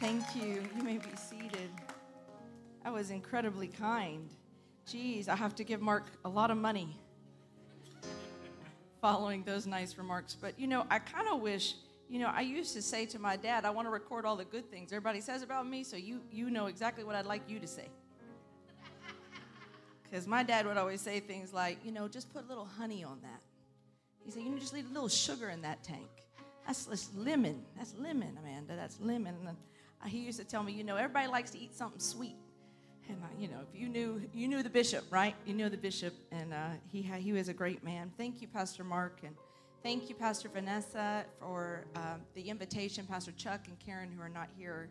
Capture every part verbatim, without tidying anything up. Thank you. You may be seated. That was incredibly kind. Geez, I have to give Mark a lot of money following those nice remarks. But, you know, I kind of wish, you know, I used to say to my dad, I want to record all the good things everybody says about me, so you, you know exactly what I'd like you to say. Because my dad would always say things like, you know, just put a little honey on that. He said, you know, just leave a little sugar in that tank. That's, that's lemon. That's lemon, Amanda. That's lemon. And he used to tell me, you know, everybody likes to eat something sweet. And, I, you know, if you knew, you knew the bishop, right? You knew the bishop, and uh, he ha- he was a great man. Thank you, Pastor Mark, and thank you, Pastor Vanessa, for uh, the invitation, Pastor Chuck and Karen, who are not here.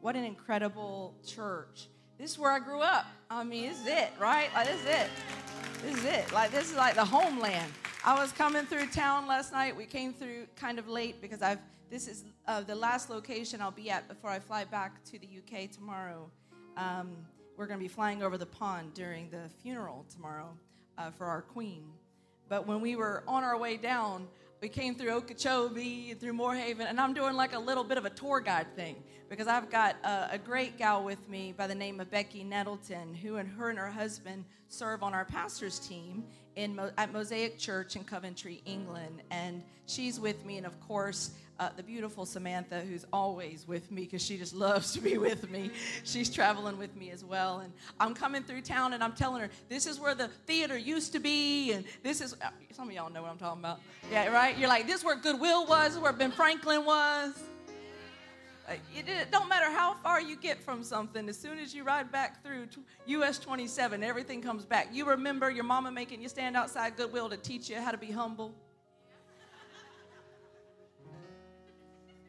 What an incredible church. This is where I grew up. I mean, this is it, right? Like, this is it. This is it. Like, this is like the homeland. I was coming through town last night. We came through kind of late because I've this is uh, the last location I'll be at before I fly back to the U K tomorrow. Um, we're going to be flying over the pond during the funeral tomorrow uh, for our queen. But when we were on our way down, we came through Okeechobee and through Moorhaven, and I'm doing like a little bit of a tour guide thing because I've got a, a great gal with me by the name of Becky Nettleton, who and her and her husband serve on our pastor's team in Mo- at Mosaic Church in Coventry, England. And she's with me, and of course, uh, the beautiful Samantha, who's always with me because she just loves to be with me. She's traveling with me as well. And I'm coming through town, and I'm telling her, this is where the theater used to be, and this is, some of y'all know what I'm talking about. Yeah, right? You're like, this is where Goodwill was, this is where Ben Franklin was. It don't matter how far you get from something. As soon as you ride back through U S twenty-seven, everything comes back. You remember your mama making you stand outside Goodwill to teach you how to be humble?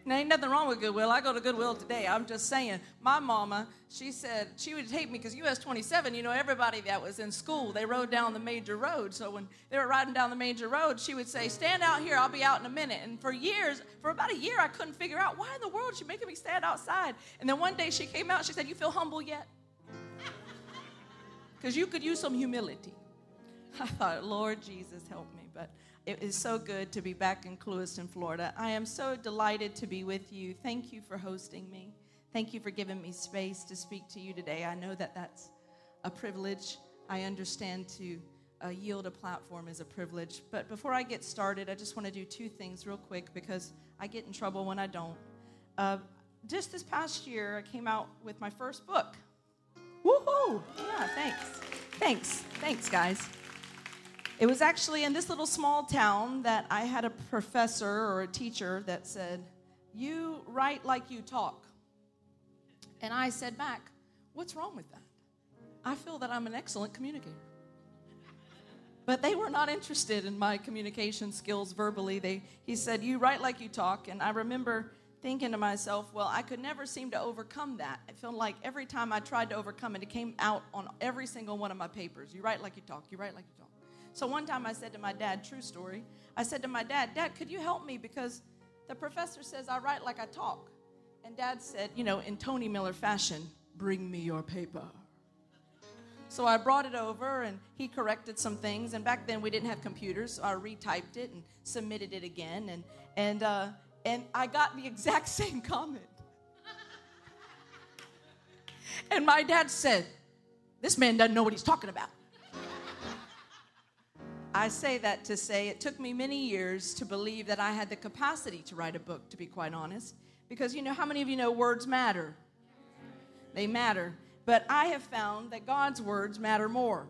Now, ain't nothing wrong with Goodwill. I go to Goodwill today. I'm just saying, my mama, she said she would hate me because U S twenty-seven, you know, everybody that was in school, they rode down the major road. So when they were riding down the major road, she would say, stand out here. I'll be out in a minute. And for years, for about a year, I couldn't figure out why in the world she making me stand outside. And then one day she came out. She said, you feel humble yet? Because you could use some humility. I thought, Lord Jesus, help me. But it is so good to be back in Clewiston, Florida. I am so delighted to be with you. Thank you for hosting me. Thank you for giving me space to speak to you today. I know that that's a privilege. I understand to uh, yield a platform is a privilege. But before I get started, I just want to do two things real quick because I get in trouble when I don't. Uh, just this past year, I came out with my first book. Woohoo! Yeah, thanks. Thanks. Thanks, guys. It was actually in this little small town that I had a professor or a teacher that said, you write like you talk. And I said back, what's wrong with that? I feel that I'm an excellent communicator. But they were not interested in my communication skills verbally. They, he said, you write like you talk. And I remember thinking to myself, well, I could never seem to overcome that. I felt like every time I tried to overcome it, it came out on every single one of my papers. You write like you talk. You write like you talk. So one time I said to my dad, true story, I said to my dad, Dad, could you help me? Because the professor says I write like I talk. And Dad said, you know, in Tony Miller fashion, bring me your paper. So I brought it over, and he corrected some things. And back then we didn't have computers, so I retyped it and submitted it again. And and uh, and I got the exact same comment. And my dad said, this man doesn't know what he's talking about. I say that to say it took me many years to believe that I had the capacity to write a book, to be quite honest, because, you know, how many of you know words matter? They matter. But I have found that God's words matter more.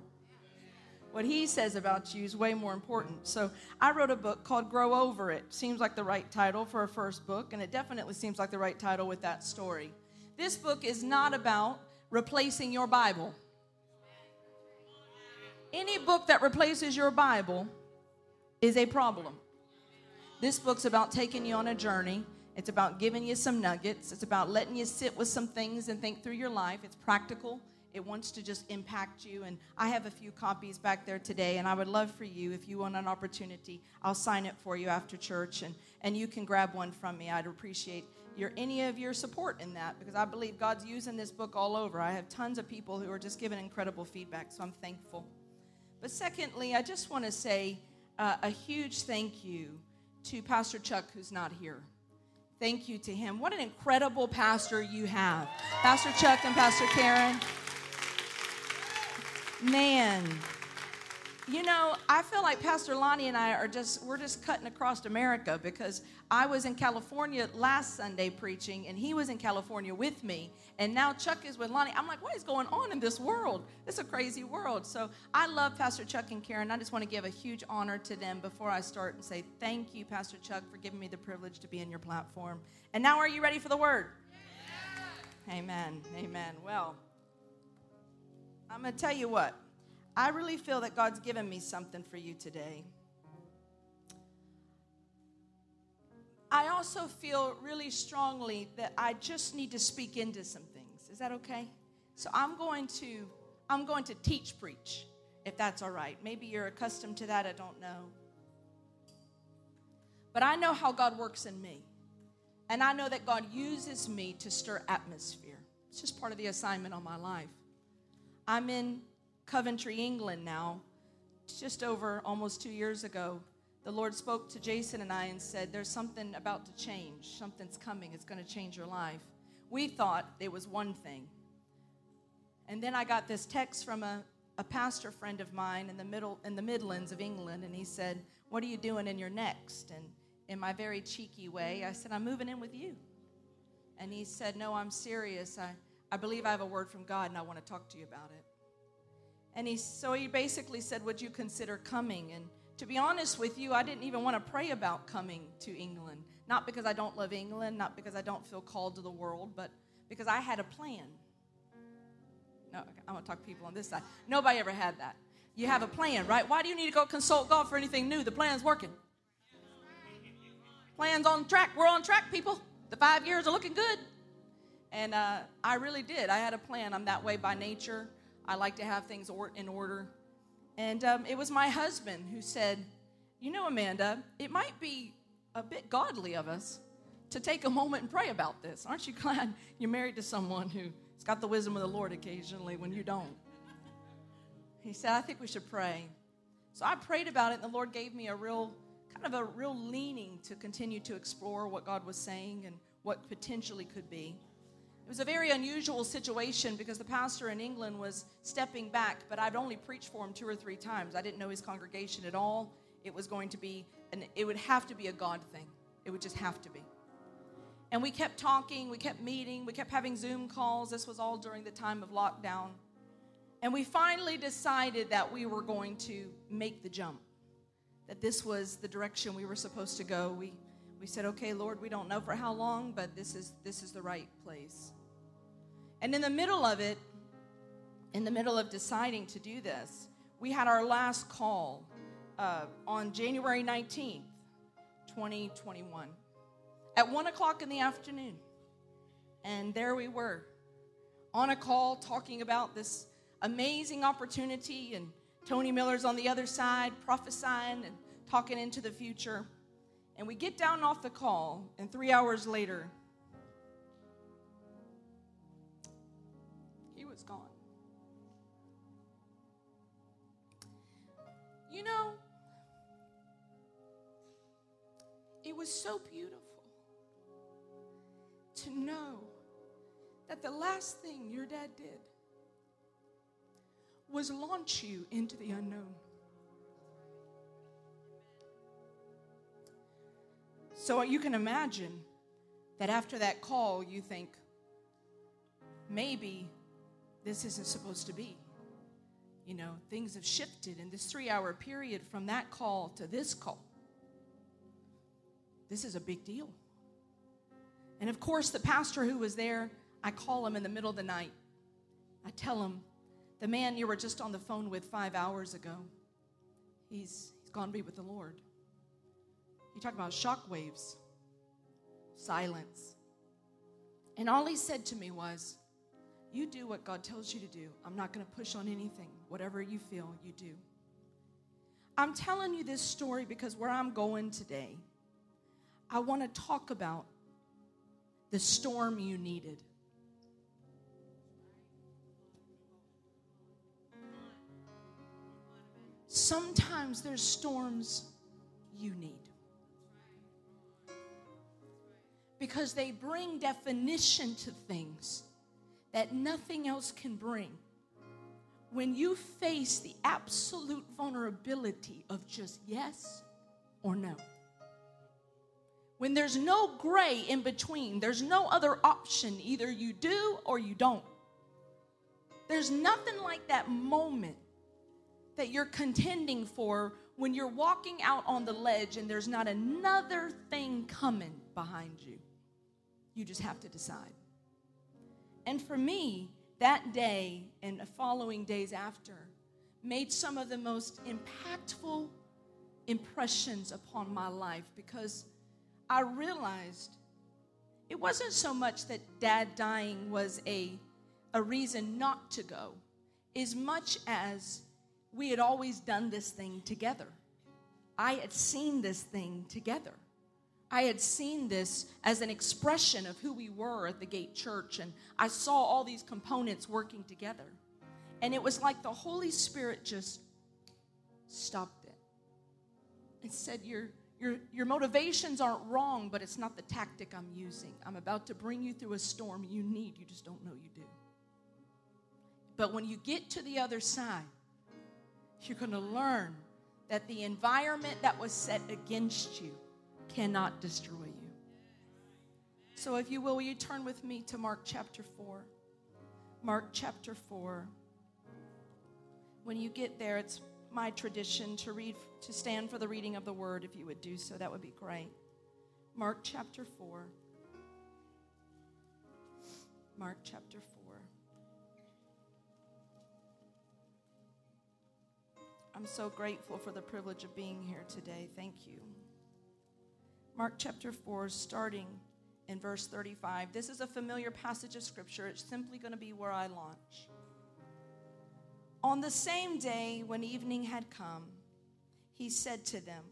What he says about you is way more important. So I wrote a book called Grow Over It. Seems like the right title for a first book, and it definitely seems like the right title with that story. This book is not about replacing your Bible. Any book that replaces your Bible is a problem. This book's about taking you on a journey. It's about giving you some nuggets. It's about letting you sit with some things and think through your life. It's practical. It wants to just impact you. And I have a few copies back there today, and I would love for you, if you want an opportunity, I'll sign it for you after church, and, and you can grab one from me. I'd appreciate your any of your support in that, because I believe God's using this book all over. I have tons of people who are just giving incredible feedback, so I'm thankful. But secondly, I just want to say uh, a huge thank you to Pastor Chuck, who's not here. Thank you to him. What an incredible pastor you have. Pastor Chuck and Pastor Karen. Man. You know, I feel like Pastor Lonnie and I are just, we're just cutting across America, because I was in California last Sunday preaching, and he was in California with me, and now Chuck is with Lonnie. I'm like, what is going on in this world? It's a crazy world. So I love Pastor Chuck and Karen. I just want to give a huge honor to them before I start and say thank you, Pastor Chuck, for giving me the privilege to be in your platform. And now, are you ready for the word? Yeah. Amen. Amen. Well, I'm going to tell you what. I really feel that God's given me something for you today. I also feel really strongly that I just need to speak into some things. Is that okay? So I'm going to, I'm going to teach preach, if that's all right. Maybe you're accustomed to that, I don't know. But I know how God works in me. And I know that God uses me to stir atmosphere. It's just part of the assignment on my life. I'm in Coventry, England now. Just over almost two years ago, the Lord spoke to Jason and I and said, there's something about to change. Something's coming. It's going to change your life. We thought it was one thing. And then I got this text from a, a pastor friend of mine in the middle in the Midlands of England, and he said, what are you doing in your next? And in my very cheeky way, I said, I'm moving in with you. And he said, no, I'm serious. I, I believe I have a word from God, and I want to talk to you about it. And he, so he basically said, would you consider coming? And to be honest with you, I didn't even want to pray about coming to England. Not because I don't love England, not because I don't feel called to the world, but because I had a plan. No, I want to talk to people on this side. Nobody ever had that. You have a plan, right? Why do you need to go consult God for anything new? The plan's working. Plan's on track. We're on track, people. The five years are looking good. And uh, I really did. I had a plan. I'm that way by nature. I like to have things or- in order. And um, it was my husband who said, you know, Amanda, it might be a bit godly of us to take a moment and pray about this. Aren't you glad you're married to someone who's got the wisdom of the Lord occasionally when you don't? He said, I think we should pray. So I prayed about it, and the Lord gave me a real, kind of a real leaning to continue to explore what God was saying and what potentially could be. It was a very unusual situation because the pastor in England was stepping back, but I'd only preached for him two or three times. I didn't know his congregation at all. It was going to be, and it would have to be a God thing. It would just have to be. And we kept talking, we kept meeting, we kept having Zoom calls. This was all during the time of lockdown. And we finally decided that we were going to make the jump, that this was the direction we were supposed to go. We we said, okay, Lord, we don't know for how long, but this is this is the right place. And in the middle of it, in the middle of deciding to do this, we had our last call uh, on January nineteenth, twenty twenty-one, at one o'clock in the afternoon. And there we were, on a call talking about this amazing opportunity, and Tony Miller's on the other side prophesying and talking into the future. And we get down off the call, and three hours later, gone. You know, it was so beautiful to know that the last thing your dad did was launch you into the unknown. So you can imagine that after that call, you think, maybe this isn't supposed to be. You know, things have shifted in this three-hour period from that call to this call. This is a big deal. And, of course, the pastor who was there, I call him in the middle of the night. I tell him, the man you were just on the phone with five hours ago, he's, he's gone to be with the Lord. You talk about shockwaves, silence. And all he said to me was, you do what God tells you to do. I'm not going to push on anything. Whatever you feel, you do. I'm telling you this story because where I'm going today, I want to talk about the storm you needed. Sometimes there's storms you need. because they bring definition to things that nothing else can bring. When you face the absolute vulnerability of just yes or no. When there's no gray in between, there's no other option. Either you do or you don't. There's nothing like that moment that you're contending for when you're walking out on the ledge and there's not another thing coming behind you. You just have to decide. And for me, that day and the following days after made some of the most impactful impressions upon my life, because I realized it wasn't so much that Dad dying was a, a reason not to go, as much as we had always done this thing together. I had seen this thing together. I had seen this as an expression of who we were at the Gate Church, and I saw all these components working together. And it was like the Holy Spirit just stopped it and said, your, your, your motivations aren't wrong, but it's not the tactic I'm using. I'm about to bring you through a storm you need, you just don't know you do. But when you get to the other side, you're going to learn that the environment that was set against you cannot destroy you. So if you will, will you turn with me to Mark chapter four? Mark chapter four. When you get there, it's my tradition to read, to stand for the reading of the word. If you would do so, that would be great. Mark chapter four. Mark chapter four. I'm so grateful for the privilege of being here today. Thank you. Mark chapter four, starting in verse thirty-five. This is a familiar passage of Scripture. It's simply going to be where I launch. On the same day when evening had come, he said to them,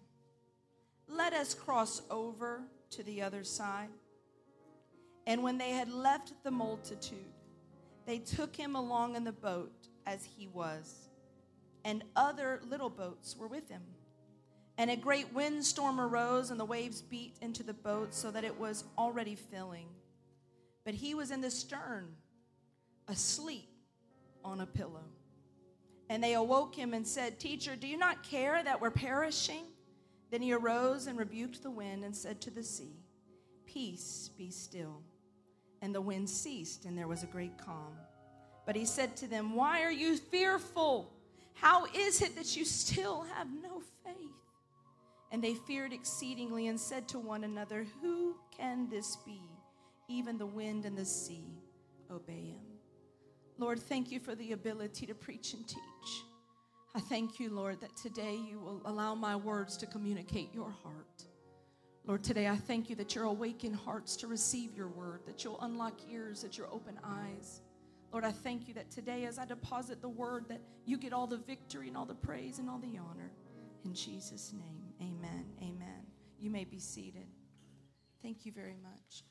"Let us cross over to the other side." And when they had left the multitude, they took him along in the boat as he was. And other little boats were with him. And a great windstorm arose, and the waves beat into the boat so that it was already filling. But he was in the stern, asleep on a pillow. And they awoke him and said, "Teacher, do you not care that we're perishing?" Then he arose and rebuked the wind and said to the sea, "Peace, be still." And the wind ceased, and there was a great calm. But he said to them, "Why are you fearful? How is it that you still have no faith?" And they feared exceedingly and said to one another, "Who can this be? Even the wind and the sea obey him." Lord, thank you for the ability to preach and teach. I thank you, Lord, that today you will allow my words to communicate your heart. Lord, today I thank you that you'll awaken hearts to receive your word, that you'll unlock ears, that you'll open eyes. Lord, I thank you that today as I deposit the word that you get all the victory and all the praise and all the honor. In Jesus' name, amen, amen. You may be seated. Thank you very much.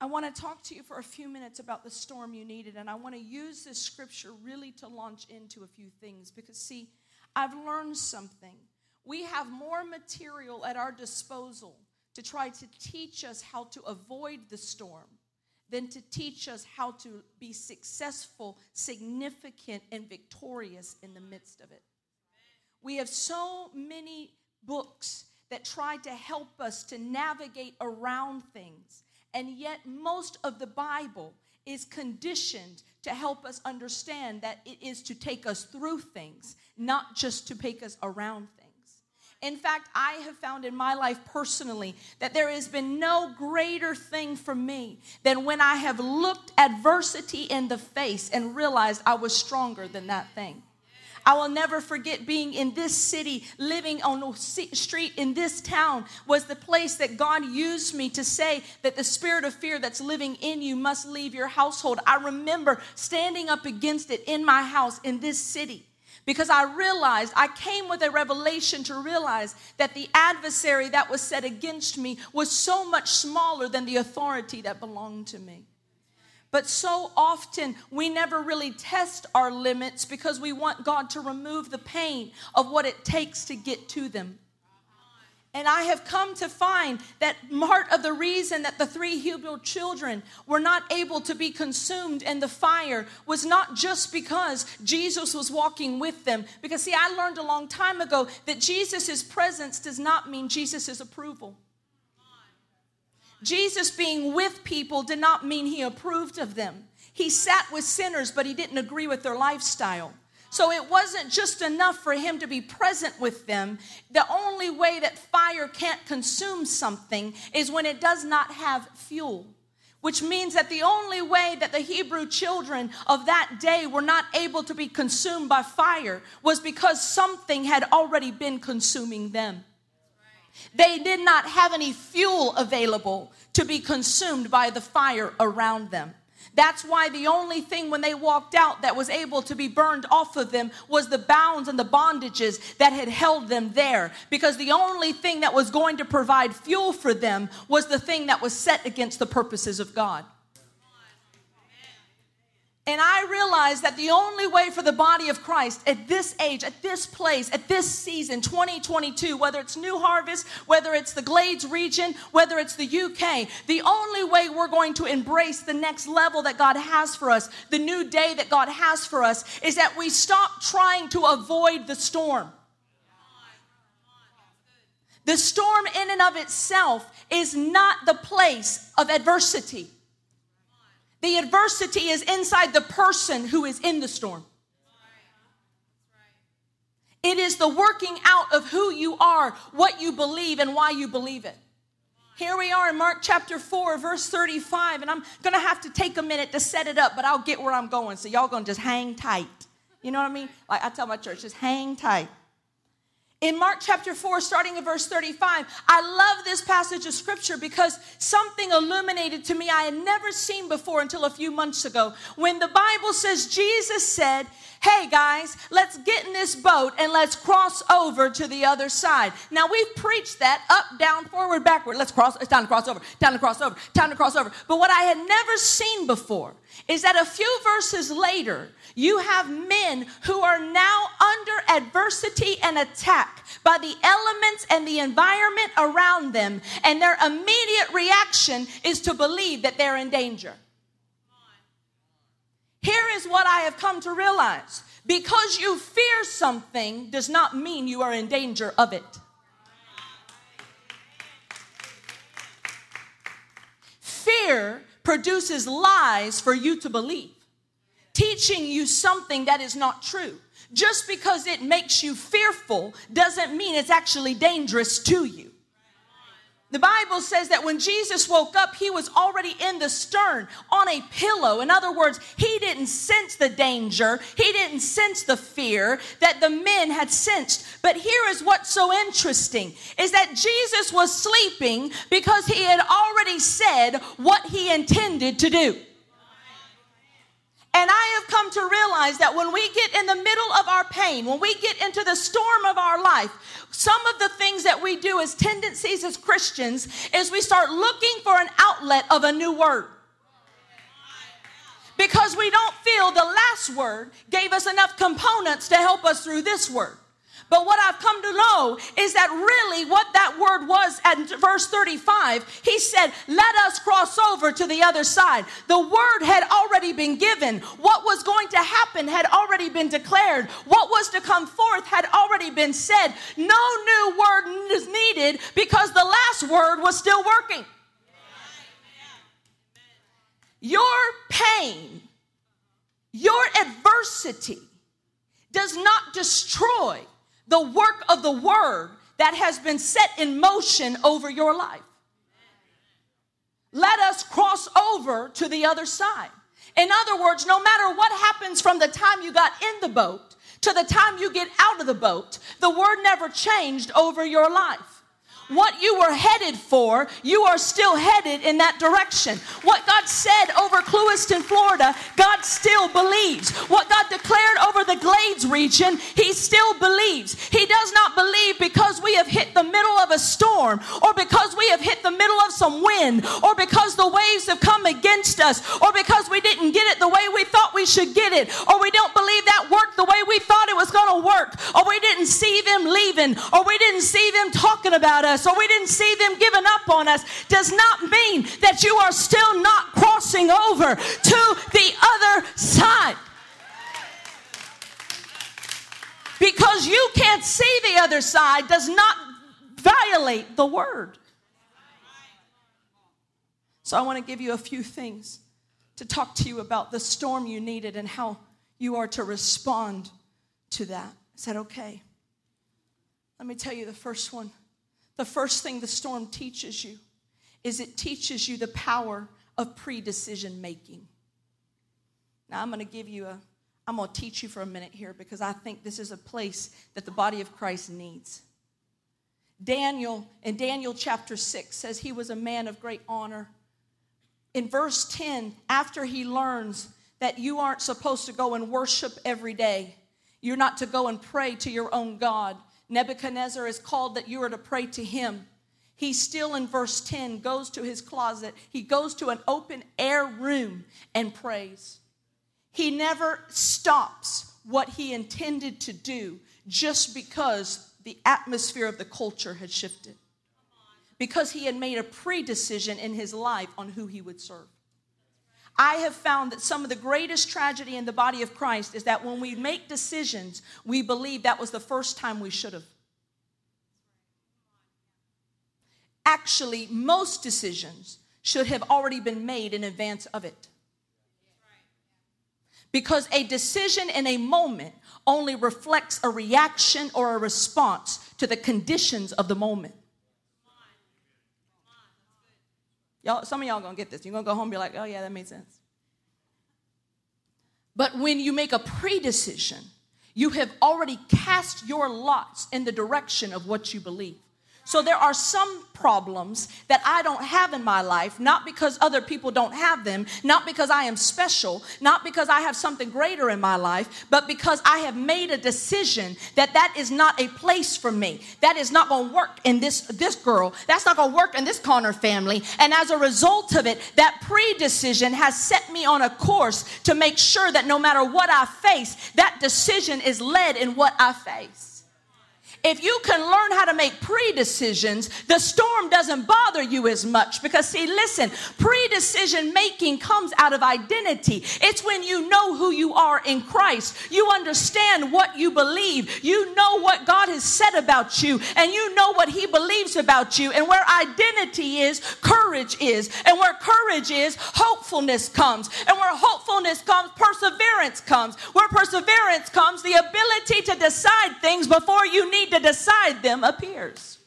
I want to talk to you for a few minutes about the storm you needed, and I want to use this scripture really to launch into a few things, because, see, I've learned something. We have more material at our disposal to try to teach us how to avoid the storm than to teach us how to be successful, significant, and victorious in the midst of it. We have so many books that try to help us to navigate around things, and yet most of the Bible is conditioned to help us understand that it is to take us through things, not just to take us around things. In fact, I have found in my life personally that there has been no greater thing for me than when I have looked adversity in the face and realized I was stronger than that thing. I will never forget being in this city, living on a street in this town, was the place that God used me to say that the spirit of fear that's living in you must leave your household. I remember standing up against it in my house in this city, because I realized, I came with a revelation to realize that the adversary that was set against me was so much smaller than the authority that belonged to me. But so often we never really test our limits because we want God to remove the pain of what it takes to get to them. And I have come to find that part of the reason that the three Hebrew children were not able to be consumed in the fire was not just because Jesus was walking with them. Because, see, I learned a long time ago that Jesus' presence does not mean Jesus' approval. Jesus being with people did not mean he approved of them. He sat with sinners, but he didn't agree with their lifestyle. So it wasn't just enough for him to be present with them. The only way that fire can't consume something is when it does not have fuel, which means that the only way that the Hebrew children of that day were not able to be consumed by fire was because something had already been consuming them. They did not have any fuel available to be consumed by the fire around them. That's why the only thing when they walked out that was able to be burned off of them was the bounds and the bondages that had held them there. Because the only thing that was going to provide fuel for them was the thing that was set against the purposes of God. And I realized that the only way for the body of Christ at this age, at this place, at this season, twenty twenty-two, whether it's New Harvest, whether it's the Glades region, whether it's the U K, the only way we're going to embrace the next level that God has for us, the new day that God has for us, is that we stop trying to avoid the storm. The storm in and of itself is not the place of adversity. The adversity is inside the person who is in the storm. It is the working out of who you are, what you believe, and why you believe it. Here we are in Mark chapter four, verse thirty-five, and I'm going to have to take a minute to set it up, but I'll get where I'm going, so y'all going to just hang tight. You know what I mean? Like I tell my church, just hang tight. In Mark chapter four, starting at verse thirty-five, I love this passage of scripture because something illuminated to me I had never seen before until a few months ago. When the Bible says Jesus said, hey guys, let's get in this boat and let's cross over to the other side. Now we've preached that up, down, forward, backward. Let's cross, it's time to cross over, time to cross over, time to cross over. But what I had never seen before is that a few verses later, you have men who are now under adversity and attack by the elements and the environment around them, and their immediate reaction is to believe that they're in danger. Here is what I have come to realize. Because you fear something does not mean you are in danger of it. Fear produces lies for you to believe, teaching you something that is not true. Just because it makes you fearful doesn't mean it's actually dangerous to you. The Bible says that when Jesus woke up, he was already in the stern on a pillow. In other words, he didn't sense the danger. He didn't sense the fear that the men had sensed. But here is what's so interesting is that Jesus was sleeping because he had already said what he intended to do. And I have come to realize that when we get in the middle of our pain, when we get into the storm of our life, some of the things that we do as tendencies as Christians is we start looking for an outlet of a new word. Because we don't feel the last word gave us enough components to help us through this word. But what I've come to know is that really what that word was at verse thirty-five, he said, let us cross over to the other side. The word had already been given. What was going to happen had already been declared. What was to come forth had already been said. No new word is needed because the last word was still working. Your pain, your adversity does not destroy the work of the word that has been set in motion over your life. Let us cross over to the other side. In other words, no matter what happens from the time you got in the boat to the time you get out of the boat, the word never changed over your life. What you were headed for, you are still headed in that direction. What God said over Clewiston, Florida, God still believes. What God declared over the Glades region, he still believes. He does not believe because we have hit the middle of a storm, or because we have hit the middle of some wind, or because the waves have come against us, or because we didn't get it the way we thought we we should get it, or we don't believe that worked the way we thought it was going to work, or we didn't see them leaving, or we didn't see them talking about us, or we didn't see them giving up on us, does not mean that you are still not crossing over to the other side. Because you can't see the other side does not violate the word. So I want to give you a few things to talk to you about the storm you needed and how you are to respond to that. Is that okay? Let me tell you the first one. The first thing the storm teaches you is it teaches you the power of pre-decision making. Now I'm going to give you a, I'm going to teach you for a minute here because I think this is a place that the body of Christ needs. Daniel, in Daniel chapter six, says he was a man of great honor. In verse ten, after he learns that you aren't supposed to go and worship every day, you're not to go and pray to your own God. Nebuchadnezzar is called that you are to pray to him. He still, in verse ten, goes to his closet. He goes to an open air room and prays. He never stops what he intended to do just because the atmosphere of the culture had shifted. Because he had made a pre-decision in his life on who he would serve. I have found that some of the greatest tragedy in the body of Christ is that when we make decisions, we believe that was the first time we should have. Actually, most decisions should have already been made in advance of it. Because a decision in a moment only reflects a reaction or a response to the conditions of the moment. Y'all, some of y'all going to get this. You're going to go home and be like, oh, yeah, that made sense. But when you make a pre-decision, you have already cast your lots in the direction of what you believe. So there are some problems that I don't have in my life, not because other people don't have them, not because I am special, not because I have something greater in my life, but because I have made a decision that that is not a place for me. That is not going to work in this, this girl. That's not going to work in this Connor family. And as a result of it, that pre-decision has set me on a course to make sure that no matter what I face, that decision is led in what I face. If you can learn how to make pre-decisions, the storm doesn't bother you as much. Because, see, listen, pre-decision making comes out of identity. It's when you know who you are in Christ. You understand what you believe. You know what God has said about you. And you know what he believes about you. And where identity is, courage is. And where courage is, hopefulness comes. And where hopefulness comes, perseverance comes. Where perseverance comes, the ability to decide things before you need to decide them appears.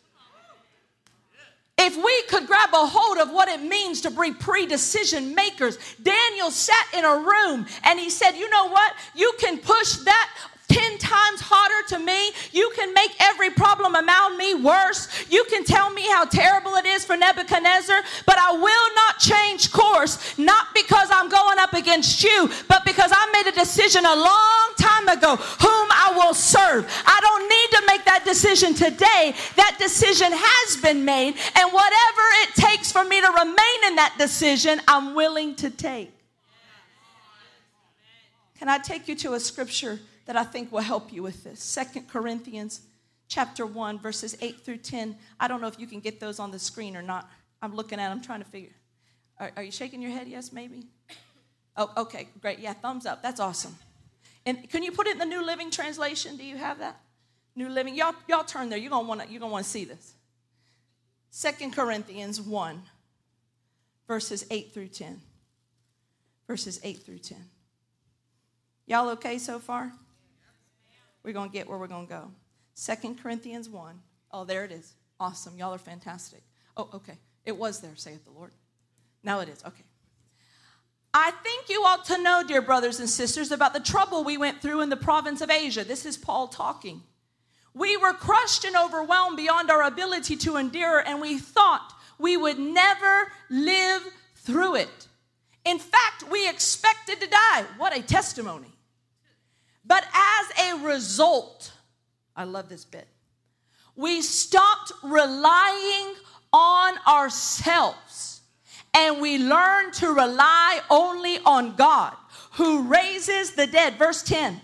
If we could grab a hold of what it means to be pre-decision makers, Daniel sat in a room and he said, you know what? You can push that ten times hotter to me. You can make every problem around me worse. You can tell me how terrible it is for Nebuchadnezzar, but I will not change course, not because I'm going up against you, but because I made a decision a long time ago whom I will serve. I don't need to make that decision today. That decision has been made, and whatever it takes for me to remain in that decision, I'm willing to take. Can I take you to a scripture that I think will help you with this? Second Corinthians chapter one, verses eight through ten. I don't know if you can get those on the screen or not. I'm looking at them, trying to figure. Are, are you shaking your head? Yes, maybe? Oh, okay, great. Yeah, thumbs up. That's awesome. And can you put it in the New Living Translation? Do you have that? New Living. Y'all, y'all turn there. You're going to want to, you're going to want to see this. Second Corinthians one, verses eight through ten. Verses eight through ten. Y'all okay so far? We're going to get where we're going to go. Second Corinthians one. Oh, there it is. Awesome. Y'all are fantastic. Oh, okay. It was there, saith the Lord. Now it is. Okay. I think you ought to know, dear brothers and sisters, about the trouble we went through in the province of Asia. This is Paul talking. We were crushed and overwhelmed beyond our ability to endure, and we thought we would never live through it. In fact, we expected to die. What a testimony. But as a result, I love this bit, we stopped relying on ourselves and we learned to rely only on God, who raises the dead. Verse ten.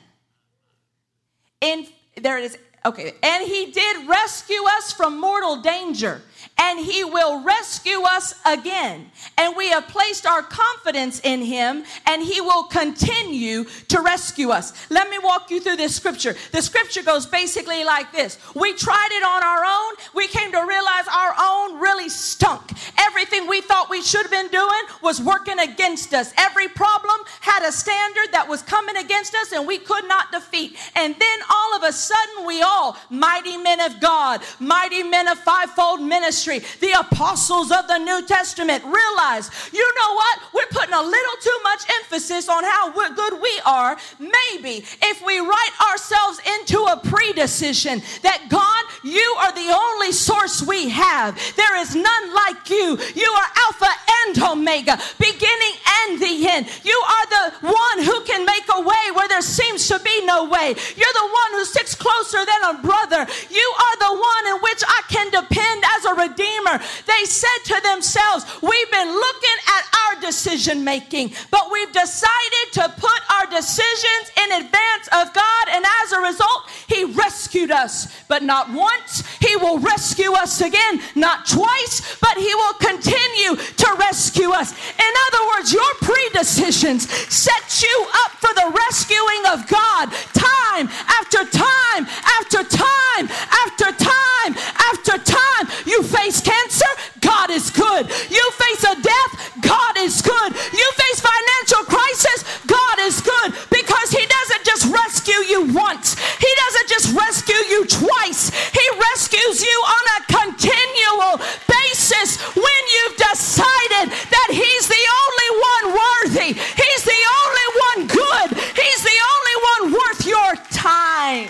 And there it is. Okay. And he did rescue us from mortal danger, and he will rescue us again. And we have placed our confidence in him, and he will continue to rescue us. Let me walk you through this scripture. The scripture goes basically like this. We tried it on our own. We came to realize our own really stunk. Everything we thought we should have been doing was working against us. Every problem had a standard that was coming against us, and we could not defeat. And then all of a sudden, we all, mighty men of God, mighty men of fivefold ministry, the apostles of the New Testament, realize, you know what? We're putting a little too much emphasis on how good we are. Maybe if we write ourselves into a predecision that God, you are the only source we have. There is none like you. You are Alpha and Omega, beginning and the end. You are the one who can make a way where there seems to be no way. You're the one who sits closer than a brother. You are the one in which I can depend as a Redeemer. They said to themselves, we've been looking at our decision making, but we've decided to put our decisions in advance of God, and as a result, he rescued us. But not once, he will rescue us again. Not twice, but he will continue to rescue us. In other words, your predecisions set you up for the rescuing of God time after time after time after time after time. You face cancer, God is good. You face a death, God is good. You face financial crisis, God is good. Because he doesn't just rescue you once. He doesn't just rescue you twice. He rescues you on a continual basis when you've decided that he's the only one worthy. He's the only one good. He's the only one worth your time.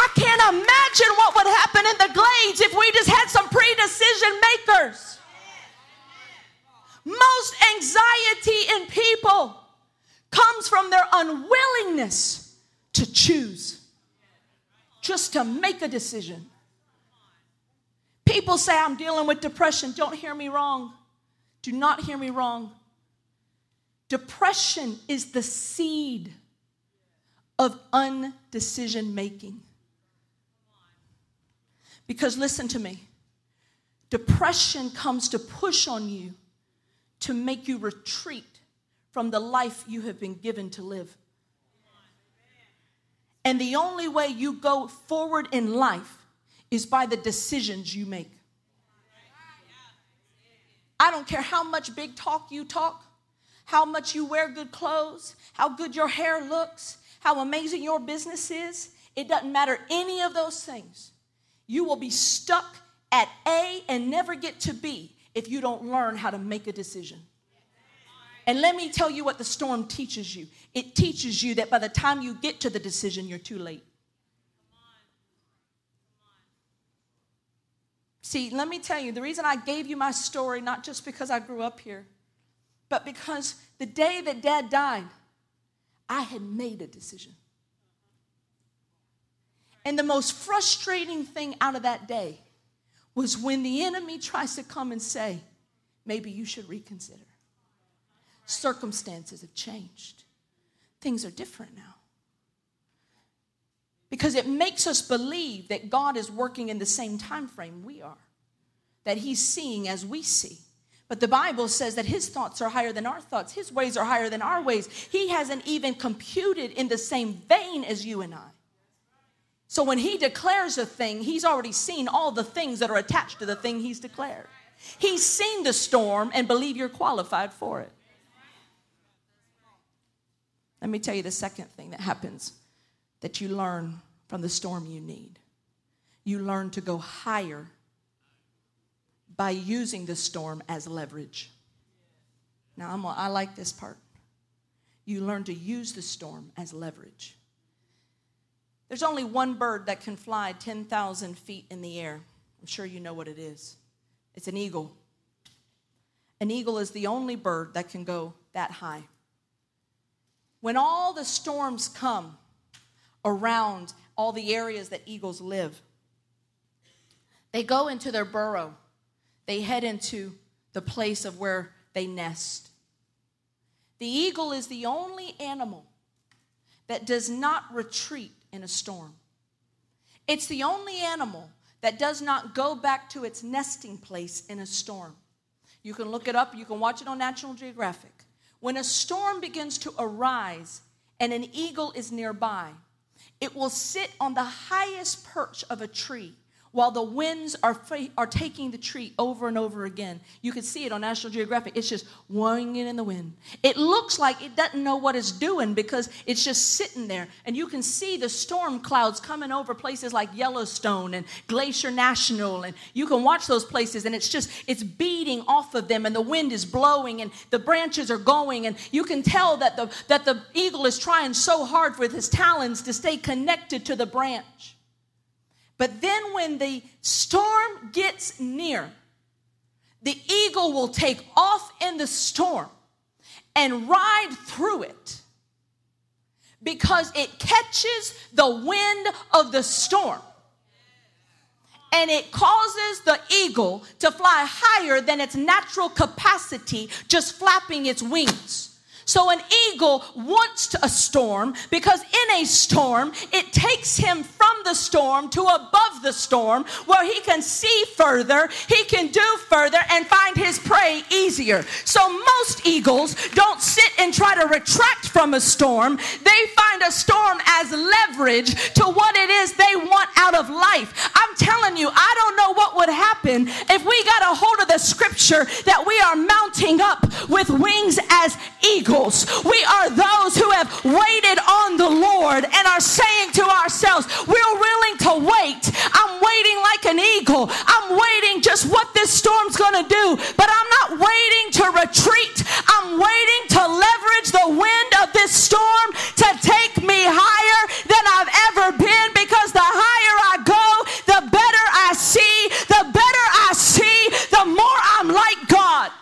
I can't imagine what would happen in the Glades if we just had some pre-decision makers. Most anxiety in people comes from their unwillingness to choose, just to make a decision. People say, I'm dealing with depression. Don't hear me wrong. Do not hear me wrong. Depression is the seed of undecision making. Because listen to me, depression comes to push on you to make you retreat from the life you have been given to live. And the only way you go forward in life is by the decisions you make. I don't care how much big talk you talk, how much you wear good clothes, how good your hair looks, how amazing your business is. It doesn't matter any of those things. You will be stuck at A and never get to B if you don't learn how to make a decision. And let me tell you what the storm teaches you. It teaches you that by the time you get to the decision, you're too late. See, let me tell you, the reason I gave you my story, not just because I grew up here, but because the day that Dad died, I had made a decision. And the most frustrating thing out of that day was when the enemy tries to come and say, maybe you should reconsider. Circumstances have changed. Things are different now. Because it makes us believe that God is working in the same time frame we are, that he's seeing as we see. But the Bible says that his thoughts are higher than our thoughts. His ways are higher than our ways. He hasn't even computed in the same vein as you and I. So when he declares a thing, he's already seen all the things that are attached to the thing he's declared. He's seen the storm and believe you're qualified for it. Let me tell you the second thing that happens that you learn from the storm you need. You learn to go higher by using the storm as leverage. Now, I'm, I like this part. You learn to use the storm as leverage. There's only one bird that can fly ten thousand feet in the air. I'm sure you know what it is. It's an eagle. An eagle is the only bird that can go that high. When all the storms come around all the areas that eagles live, they go into their burrow. They head into the place of where they nest. The eagle is the only animal that does not retreat in a storm. It's the only animal that does not go back to its nesting place in a storm. You can look it up. You can watch it on National Geographic. When a storm begins to arise and an eagle is nearby, it will sit on the highest perch of a tree while the winds are are taking the tree over and over again. You can see it on National Geographic. It's just whirling in the wind. It looks like it doesn't know what it's doing because it's just sitting there. And you can see the storm clouds coming over places like Yellowstone and Glacier National. And you can watch those places, and it's just, it's beating off of them, and the wind is blowing, and the branches are going. And you can tell that the, that the eagle is trying so hard with his talons to stay connected to the branch. But then when the storm gets near, the eagle will take off in the storm and ride through it because it catches the wind of the storm. And it causes the eagle to fly higher than its natural capacity, just flapping its wings. So an eagle wants a storm because in a storm, it takes him from the storm to above the storm where he can see further, he can do further, and find his prey easier. So most eagles don't sit and try to retract from a storm. They find a storm as leverage to what it is they want out of life. I'm telling you, I don't know what would happen if we got a hold of the scripture that we are mounting up with wings as eagles. We are those who have waited on the Lord and are saying to ourselves, we're willing to wait. I'm waiting like an eagle. I'm waiting just what this storm's going to do, but I'm not waiting to retreat. I'm waiting to leverage the wind of this storm to take me higher than I've ever been, because the higher I go, the better I see. The better I see, the more I'm like God.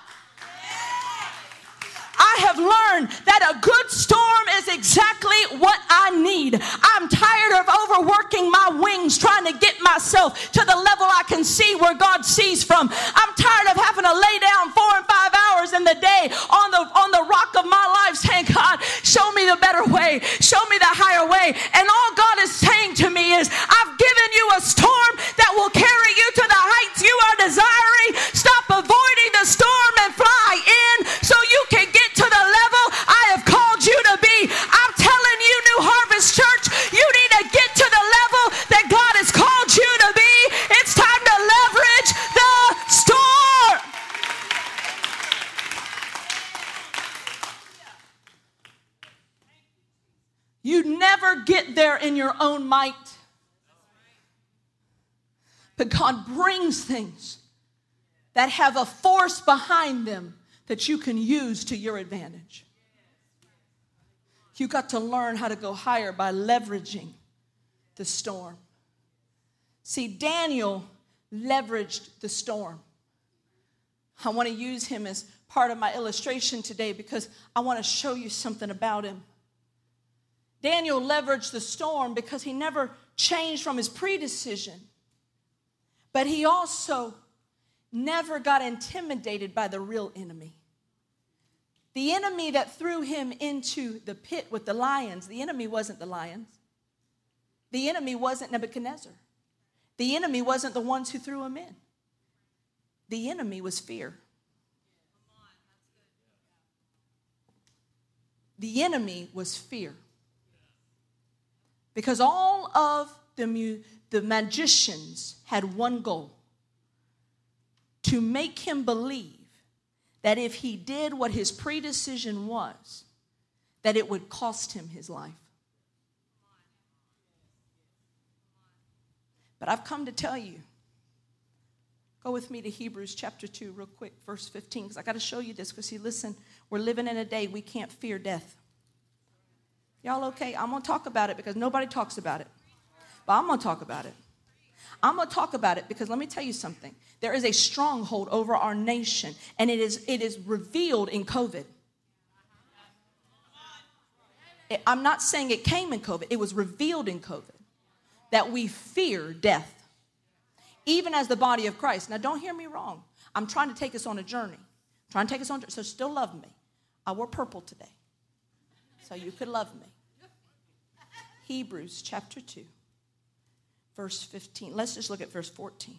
I have learned that a good storm is exactly what I need. I'm tired of overworking my wings, trying to get myself to the level I can see where God sees from. I'm tired of having to lay down four and five hours in the day on the, on the rock of my life saying, God, show me the better way. Show me the higher way. And all God is saying to me is, I've given you a storm that will carry you to the heights you are desiring. Stop avoiding the storm and fly in so you can get to the level I have called you to be. I'm telling you, New Harvest Church, you need to get to the level that God has called you to be. It's time to leverage the storm. You never get there in your own might. But God brings things that have a force behind them that you can use to your advantage. You got to learn how to go higher by leveraging the storm. See, Daniel leveraged the storm. I want to use him as part of my illustration today because I want to show you something about him. Daniel leveraged the storm because he never changed from his predecision, but he also never got intimidated by the real enemy. The enemy that threw him into the pit with the lions, the enemy wasn't the lions. The enemy wasn't Nebuchadnezzar. The enemy wasn't the ones who threw him in. The enemy was fear. The enemy was fear. Because all of the, mu- the magicians had one goal: to make him believe that if he did what his predecision was, that it would cost him his life. But I've come to tell you, go with me to Hebrews chapter two real quick, verse fifteen, because I got to show you this, because see, listen, we're living in a day we can't fear death. Y'all okay? I'm going to talk about it because nobody talks about it. But I'm going to talk about it. I'm going to talk about it because let me tell you something. There is a stronghold over our nation, and it is it is revealed in COVID. I'm not saying it came in COVID. It was revealed in COVID that we fear death, even as the body of Christ. Now, don't hear me wrong. I'm trying to take us on a journey. I'm trying to take us on a journey, so still love me. I wore purple today, so you could love me. Hebrews chapter two, verse fifteen. Let's just look at verse fourteen.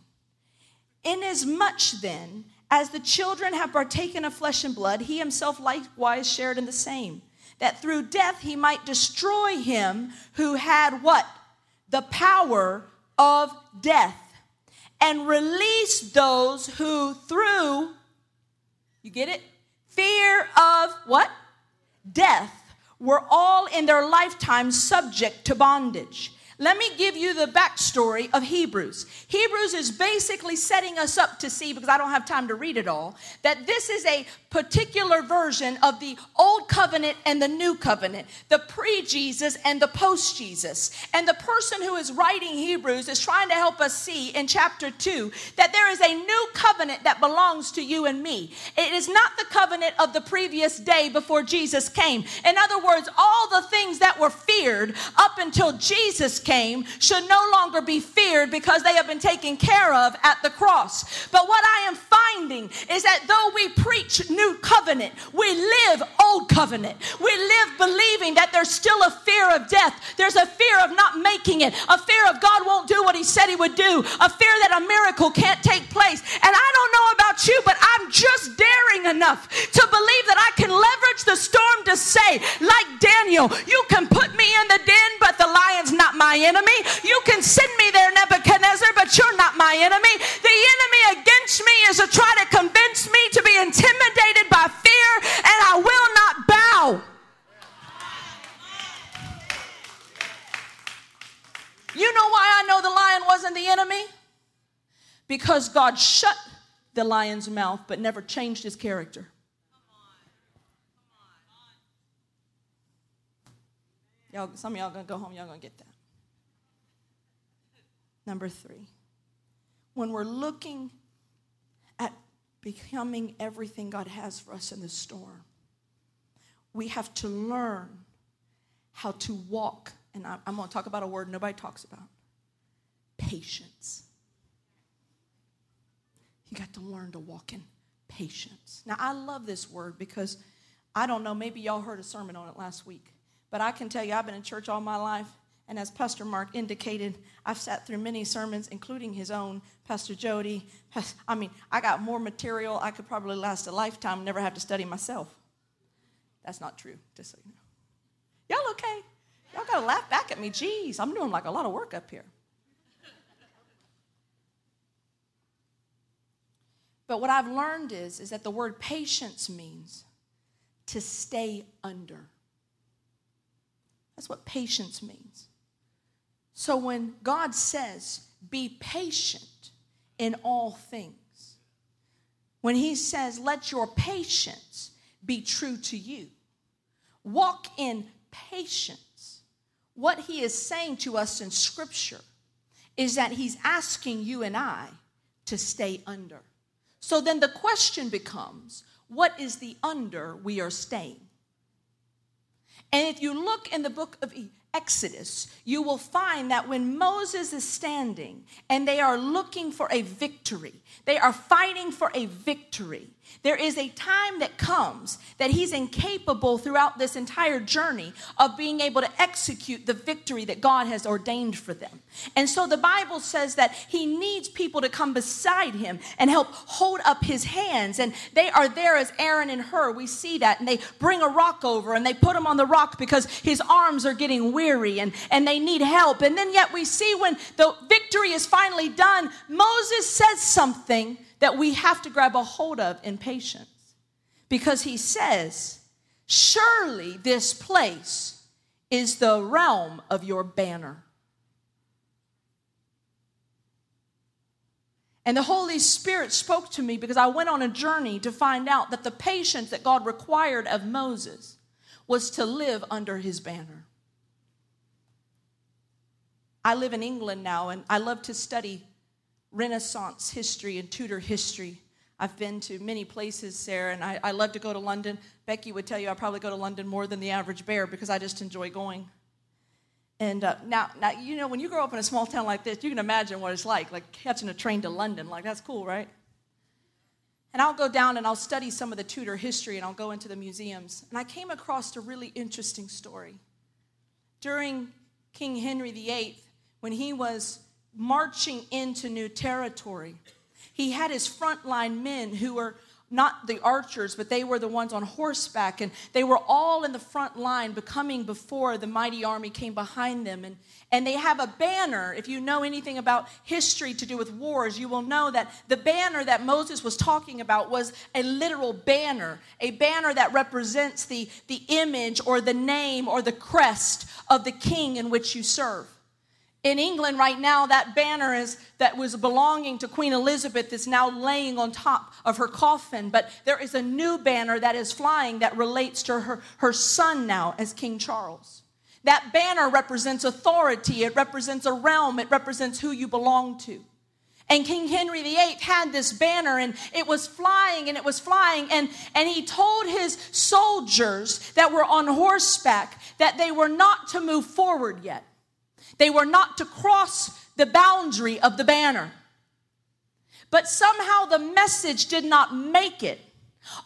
Inasmuch then as the children have partaken of flesh and blood, he himself likewise shared in the same, that through death he might destroy him who had what? The power of death, and release those who through, you get it? Fear of what? Death were all in their lifetime subject to bondage. Let me give you the backstory of Hebrews. Hebrews is basically setting us up to see, because I don't have time to read it all, that this is a particular version of the old covenant and the new covenant, the pre-Jesus and the post-Jesus. And the person who is writing Hebrews is trying to help us see in chapter two that there is a new covenant that belongs to you and me. It is not the covenant of the previous day before Jesus came. In other words, all the things that were feared up until Jesus came came should no longer be feared because they have been taken care of at the cross. But what I am finding is that though we preach new covenant, we live old covenant. We live believing that there's still a fear of death. There's a fear of not making it, a fear of God won't do what he said he would do, a fear that a miracle can't take place. And I don't know about you, but I'm just daring enough to believe that I can leverage the storm to say, like Daniel, you can put me in the den, but the lion's not my enemy. You can send me there, Nebuchadnezzar, but you're not my enemy. The enemy against me is to try to convince me to be intimidated by fear, and I will not bow. You know why I know the lion wasn't the enemy? Because God shut the lion's mouth but never changed his character. Y'all, some of y'all gonna go home, y'all gonna get that. Number three, when we're looking at becoming everything God has for us in the storm, we have to learn how to walk. And I'm going to talk about a word nobody talks about. Patience. You got to learn to walk in patience. Now, I love this word because, I don't know, maybe y'all heard a sermon on it last week. But I can tell you, I've been in church all my life. And as Pastor Mark indicated, I've sat through many sermons, including his own, Pastor Jody. I mean, I got more material. I could probably last a lifetime and never have to study myself. That's not true, just so you know. Y'all okay? Y'all got to laugh back at me. Jeez, I'm doing like a lot of work up here. But what I've learned is, is that the word patience means to stay under. That's what patience means. So when God says, be patient in all things, when he says, let your patience be true to you, walk in patience, what he is saying to us in Scripture is that he's asking you and I to stay under. So then the question becomes, what is the under we are staying? And if you look in the book of Exodus, you will find that when Moses is standing and they are looking for a victory, they are fighting for a victory, there is a time that comes that he's incapable throughout this entire journey of being able to execute the victory that God has ordained for them. And so the Bible says that he needs people to come beside him and help hold up his hands. And they are there as Aaron and Hur. We see that. And they bring a rock over and they put him on the rock because his arms are getting weary and, and they need help. And then yet we see when the victory is finally done, Moses says something that we have to grab a hold of in patience, because he says, surely this place is the realm of your banner. And the Holy Spirit spoke to me because I went on a journey to find out that the patience that God required of Moses was to live under his banner. I live in England now, and I love to study Renaissance history and Tudor history. I've been to many places, Sarah, and I, I love to go to London. Becky would tell you I probably go to London more than the average bear because I just enjoy going. And uh, now, now, you know, when you grow up in a small town like this, you can imagine what it's like, like catching a train to London. Like, that's cool, right? And I'll go down and I'll study some of the Tudor history and I'll go into the museums. And I came across a really interesting story. During King Henry the Eighth, when he was marching into new territory, he had his frontline men who were not the archers, but they were the ones on horseback. And they were all in the front line, becoming before the mighty army came behind them. And, and they have a banner. If you know anything about history to do with wars, you will know that the banner that Moses was talking about was a literal banner, a banner that represents the, the image or the name or the crest of the king in which you serve. In England right now, that banner is that was belonging to Queen Elizabeth is now laying on top of her coffin. But there is a new banner that is flying that relates to her, her son now as King Charles. That banner represents authority. It represents a realm. It represents who you belong to. And King Henry the Eighth had this banner, and it was flying, and it was flying. And, and he told his soldiers that were on horseback that they were not to move forward yet. They were not to cross the boundary of the banner. But somehow the message did not make it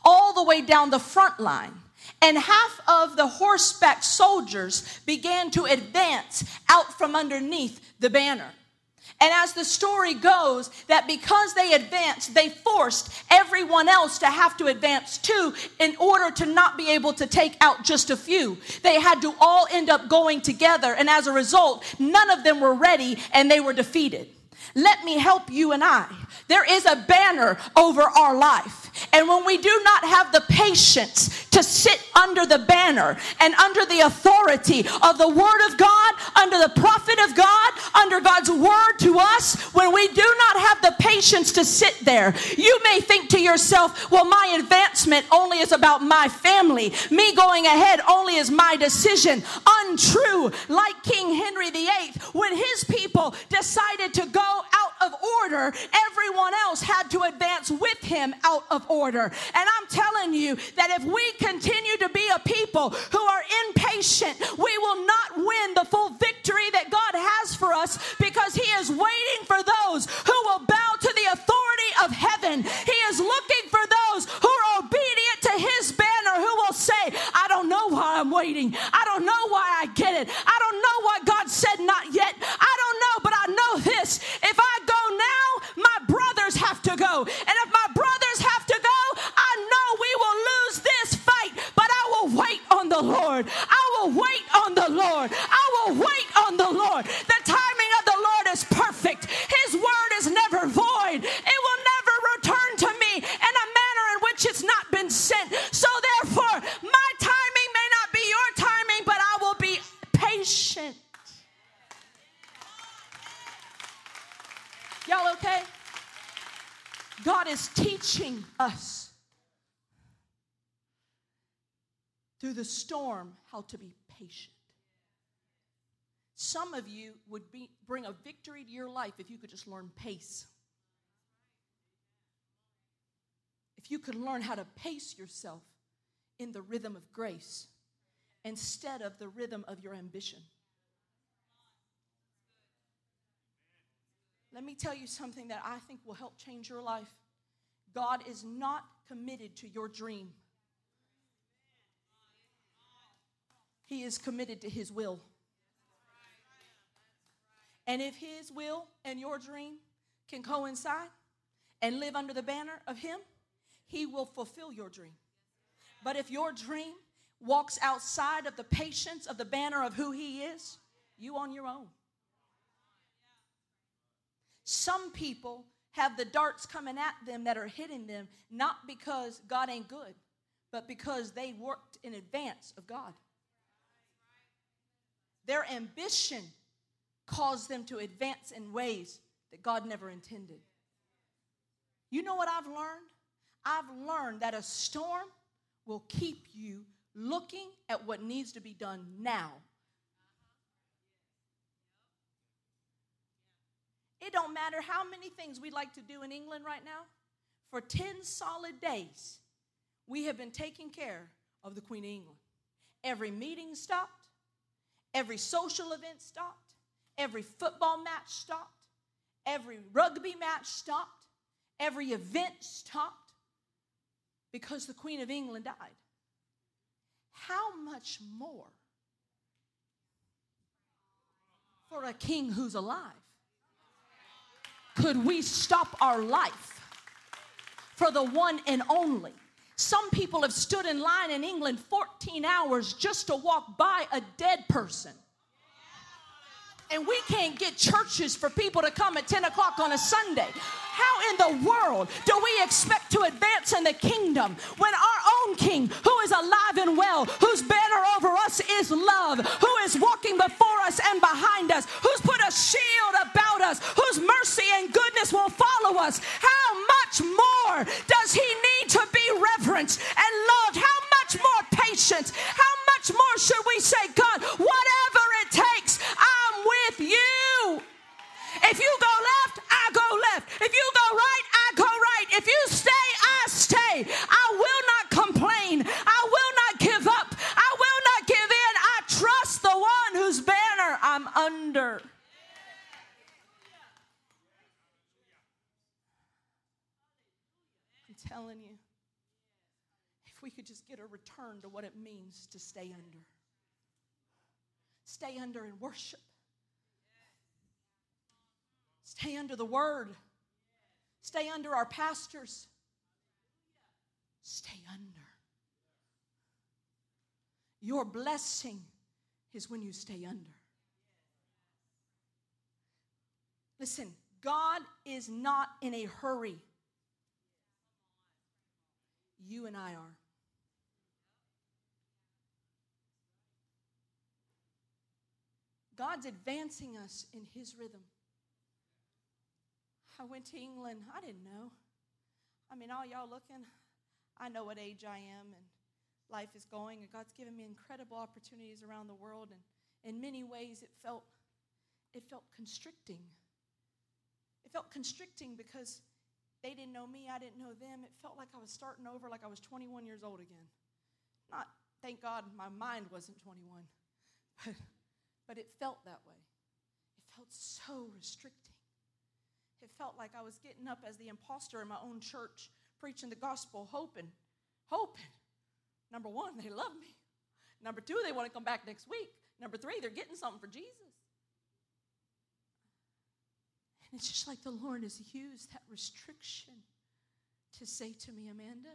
all the way down the front line. And half of the horseback soldiers began to advance out from underneath the banner. And as the story goes, that because they advanced, they forced everyone else to have to advance too in order to not be able to take out just a few. They had to all end up going together. And as a result, none of them were ready and they were defeated. Let me help you and I. There is a banner over our life. And when we do not have the patience to sit under the banner and under the authority of the word of God, under the prophet of God, under God's word to us, when we do not have the patience to sit there, you may think to yourself, well, my advancement only is about my family. Me going ahead only is my decision. Untrue. Like King Henry the Eighth, when his people decided to go out of order, everyone else had to advance with him out of order. And I'm telling you that if we continue to be a people who are impatient, we will not win the full victory that God has for us, because he is waiting for those who will bow to the authority of heaven. He is looking for those who are obedient to his banner, who will say, I don't know why I'm waiting. I don't know why I get it. I don't know why God said not yet. I don't know, but I know this. If I go now, my brothers have to go. And if my brothers have the Lord, I will wait on the Lord. I will wait on the Lord. The timing of the Lord is perfect. His word is never void. It will never return to me in a manner in which it's not been sent. So therefore, my timing may not be your timing, but I will be patient. Y'all okay? God is teaching us through the storm, how to be patient. Some of you would be, bring a victory to your life if you could just learn pace. If you could learn how to pace yourself in the rhythm of grace instead of the rhythm of your ambition. Let me tell you something that I think will help change your life. God is not committed to your dream. He is committed to his will. And if his will and your dream can coincide and live under the banner of him, he will fulfill your dream. But if your dream walks outside of the patience of the banner of who he is, you on your own. Some people have the darts coming at them that are hitting them, not because God ain't good, but because they worked in advance of God. Their ambition caused them to advance in ways that God never intended. You know what I've learned? I've learned that a storm will keep you looking at what needs to be done now. It don't matter how many things we'd like to do in England right now. For ten solid days, we have been taking care of the Queen of England. Every meeting stopped. Every social event stopped. Every football match stopped. Every rugby match stopped. Every event stopped. because the Queen of England died. How much more for a king who's alive? Could we stop our life for the one and only? Some people have stood in line in England fourteen hours just to walk by a dead person. And we can't get churches for people to come at ten o'clock on a Sunday. How in the world do we expect to advance in the kingdom when our own King, who is alive and well, whose banner over us is love, who is walking before us and behind us, who's put a shield about us, whose mercy and goodness will follow us? How much more does he need to be reverenced and loved? How much more patience? How much more should we say, God, whatever it takes, I'm with you. If you go left, I go left. If you go right, I go right. If you stay, I stay. I will not complain. I will not give up. I will not give in. I trust the one whose banner I'm under. I'm telling you, if we could just get a return to what it means to stay under. Stay under and worship. Stay under the word. Stay under our pastors. Stay under. Your blessing is when you stay under. Listen, God is not in a hurry. You and I are. God's advancing us in his rhythm. I went to England. I didn't know. I mean, all y'all looking, I know what age I am, and life is going, and God's given me incredible opportunities around the world, and in many ways it felt, it felt constricting. It felt constricting because they didn't know me, I didn't know them. It felt like I was starting over, like I was twenty-one years old again. Not, thank God, my mind wasn't twenty-one, but, but it felt that way. It felt so restricting. It felt like I was getting up as the imposter in my own church, preaching the gospel, hoping, hoping. Number one, they love me. Number two, they want to come back next week. Number three, they're getting something for Jesus. And it's just like the Lord has used that restriction to say to me, Amanda,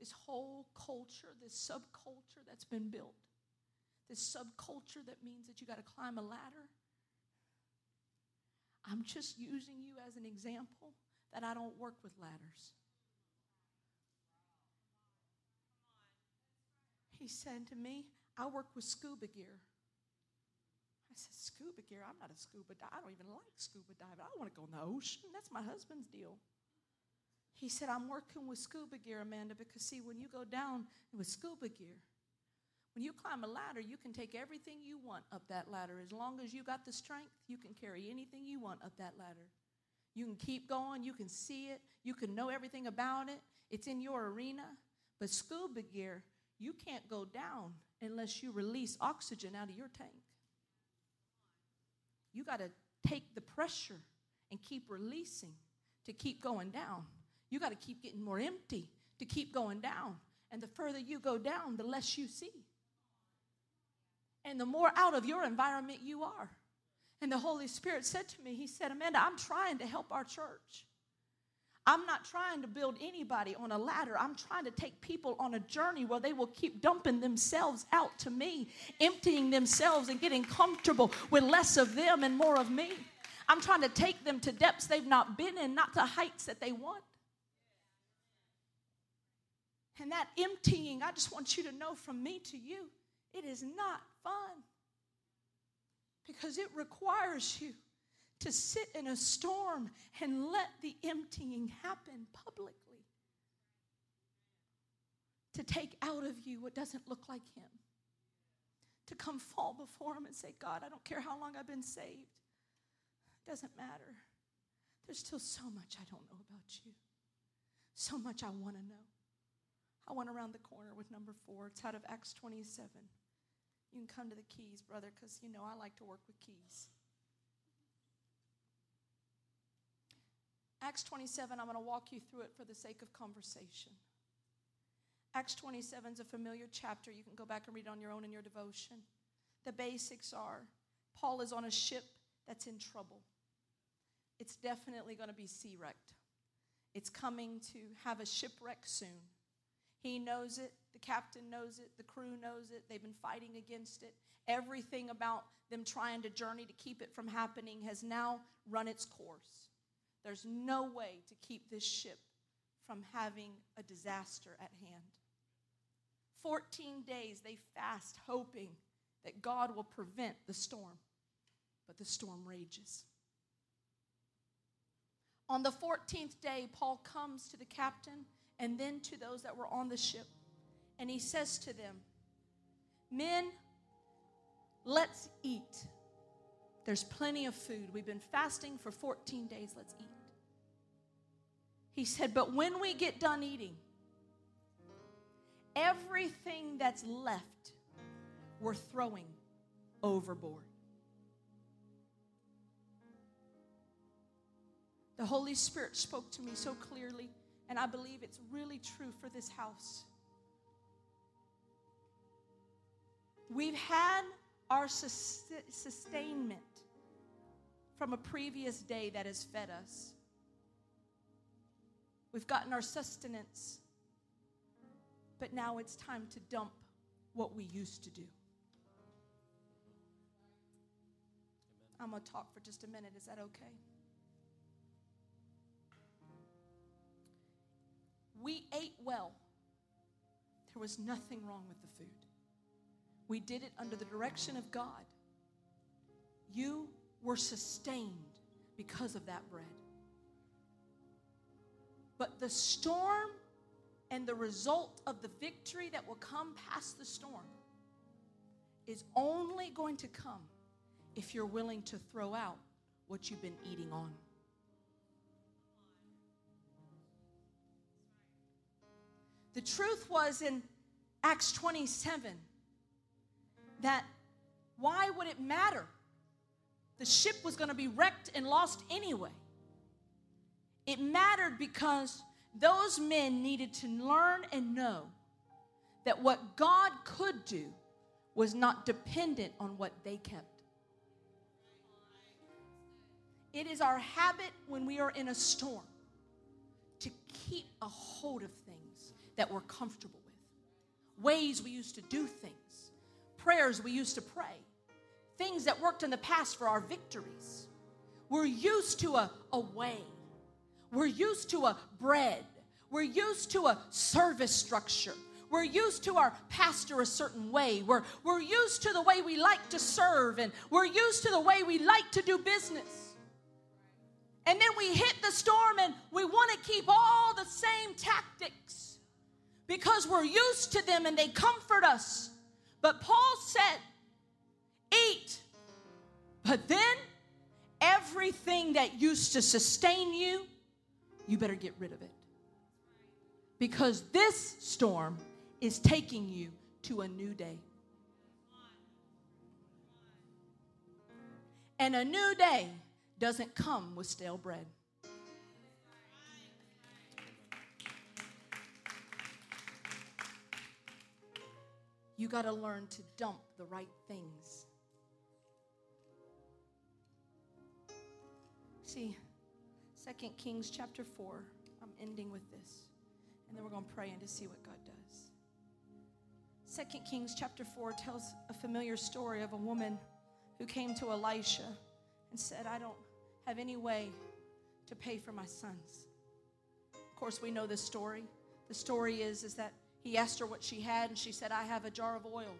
this whole culture, this subculture that's been built, this subculture that means that you got to climb a ladder, I'm just using you as an example that I don't work with ladders. He said to me, I work with scuba gear. I said, scuba gear? I'm not a scuba diver. I don't even like scuba diving. I want to go in the ocean. That's my husband's deal. He said, I'm working with scuba gear, Amanda, because, see, when you go down with scuba gear, when you climb a ladder, you can take everything you want up that ladder. As long as you got the strength, you can carry anything you want up that ladder. You can keep going. You can see it. You can know everything about it. It's in your arena. But scuba gear, you can't go down unless you release oxygen out of your tank. You got to take the pressure and keep releasing to keep going down. You got to keep getting more empty to keep going down. And the further you go down, the less you see. And the more out of your environment you are. And the Holy Spirit said to me, he said, Amanda, I'm trying to help our church. I'm not trying to build anybody on a ladder. I'm trying to take people on a journey where they will keep dumping themselves out to me, emptying themselves and getting comfortable with less of them and more of me. I'm trying to take them to depths they've not been in, not to heights that they want. And that emptying, I just want you to know from me to you, it is not fun, because it requires you to sit in a storm and let the emptying happen publicly, to take out of you what doesn't look like him, to come fall before him and say, God, I don't care how long I've been saved. It doesn't matter. There's still so much I don't know about you, so much I want to know. I went around the corner with number four. It's out of Acts twenty-seven. You can come to the keys, brother, because you know I like to work with keys. Acts twenty-seven, I'm going to walk you through it for the sake of conversation. Acts twenty-seven is a familiar chapter. You can go back and read it on your own in your devotion. The basics are, Paul is on a ship that's in trouble. It's definitely going to be sea wrecked. It's coming to have a shipwreck soon. He knows it. The captain knows it. The crew knows it. They've been fighting against it. Everything about them trying to journey to keep it from happening has now run its course. There's no way to keep this ship from having a disaster at hand. Fourteen days they fast, hoping that God will prevent the storm. But the storm rages. On the fourteenth day, Paul comes to the captain and then to those that were on the ship. And he says to them, men, let's eat. There's plenty of food. We've been fasting for fourteen days. Let's eat. He said, but when we get done eating, everything that's left, we're throwing overboard. The Holy Spirit spoke to me so clearly, and I believe it's really true for this house. We've had our sustainment from a previous day that has fed us. We've gotten our sustenance, but now it's time to dump what we used to do. Amen. I'm going to talk for just a minute. Is that okay? We ate well. There was nothing wrong with the food. We did it under the direction of God. You were sustained because of that bread. But the storm and the result of the victory that will come past the storm is only going to come if you're willing to throw out what you've been eating on. The truth was in Acts twenty-seven that why would it matter? The ship was going to be wrecked and lost anyway. It mattered because those men needed to learn and know that what God could do was not dependent on what they kept. It is our habit when we are in a storm to keep a hold of things that we're comfortable with, ways we used to do things, prayers we used to pray, things that worked in the past for our victories. We're used to a, a way. We're used to a bread. We're used to a service structure. We're used to our pastor a certain way. We're, we're used to the way we like to serve, and we're used to the way we like to do business. And then we hit the storm, and we want to keep all the same tactics because we're used to them, and they comfort us. But Paul said, eat. But then everything that used to sustain you, you better get rid of it, because this storm is taking you to a new day. And a new day doesn't come with stale bread. You got to learn to dump the right things. See, Second Kings chapter four, I'm ending with this, and then we're going to pray in to see what God does. Second Kings chapter four tells a familiar story of a woman who came to Elisha and said, I don't have any way to pay for my sons. Of course, we know this story. The story is, is that he asked her what she had, and she said, I have a jar of oil.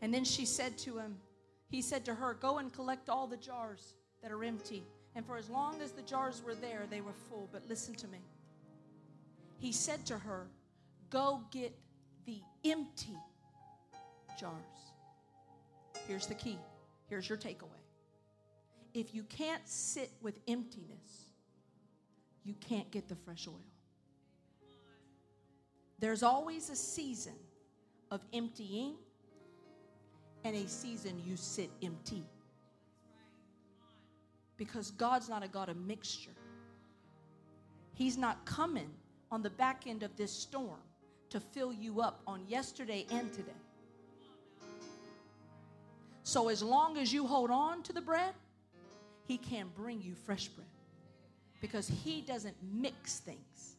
And then she said to him, he said to her, go and collect all the jars that are empty. And for as long as the jars were there, they were full. But listen to me. He said to her, go get the empty jars. Here's the key. Here's your takeaway. If you can't sit with emptiness, you can't get the fresh oil. There's always a season of emptying and a season you sit empty. Because God's not a God of mixture. He's not coming on the back end of this storm to fill you up on yesterday and today. So as long as you hold on to the bread, he can bring you fresh bread, because he doesn't mix things.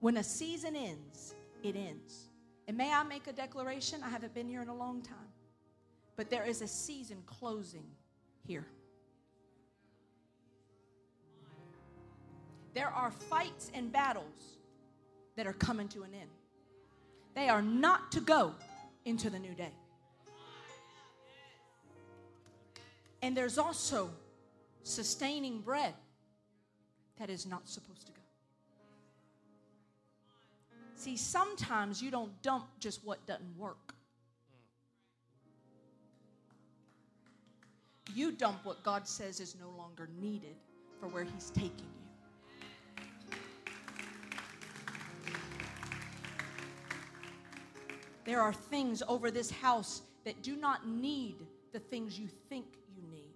When a season ends, it ends. And may I make a declaration? I haven't been here in a long time, but there is a season closing here. There are fights and battles that are coming to an end. They are not to go into the new day. And there's also sustaining bread that is not supposed to go. See, sometimes you don't dump just what doesn't work. You dump what God says is no longer needed for where he's taking you. There are things over this house that do not need the things you think you need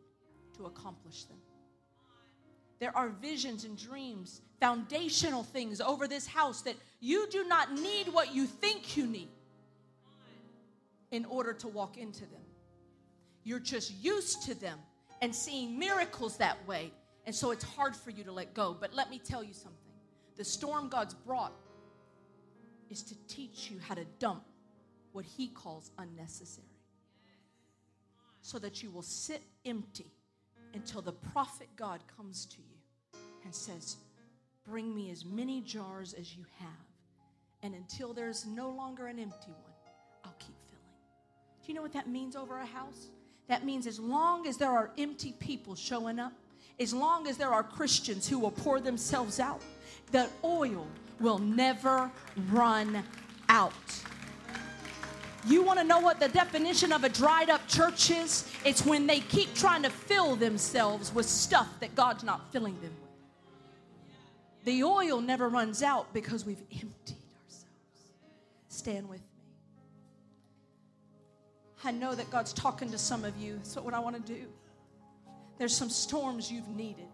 to accomplish them. There are visions and dreams, foundational things over this house that you do not need what you think you need in order to walk into them. You're just used to them and seeing miracles that way, and so it's hard for you to let go. But let me tell you something. The storm God's brought is to teach you how to dump what he calls unnecessary, so that you will sit empty until the prophet God comes to you and says, bring me as many jars as you have. And until there's no longer an empty one, I'll keep filling. Do you know what that means over a house? That means as long as there are empty people showing up, as long as there are Christians who will pour themselves out, the oil will never run out. You want to know what the definition of a dried up church is? It's when they keep trying to fill themselves with stuff that God's not filling them with. The oil never runs out because we've emptied ourselves. Stand with me. I know that God's talking to some of you. That's what I want to do. There's some storms you've needed.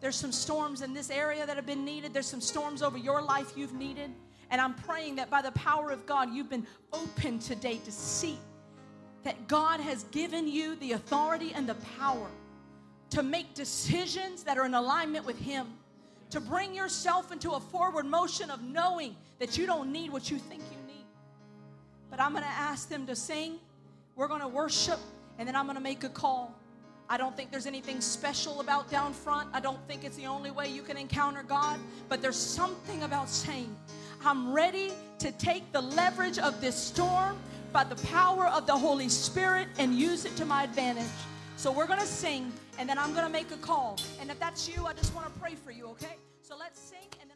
There's some storms in this area that have been needed. There's some storms over your life you've needed. And I'm praying that by the power of God, you've been open today to see that God has given you the authority and the power to make decisions that are in alignment with him, to bring yourself into a forward motion of knowing that you don't need what you think you need. But I'm going to ask them to sing. We're going to worship, and then I'm going to make a call. I don't think there's anything special about down front. I don't think it's the only way you can encounter God, but there's something about saying, I'm ready to take the leverage of this storm by the power of the Holy Spirit and use it to my advantage. So we're going to sing, and then I'm going to make a call. And if that's you, I just want to pray for you, okay? So let's sing. And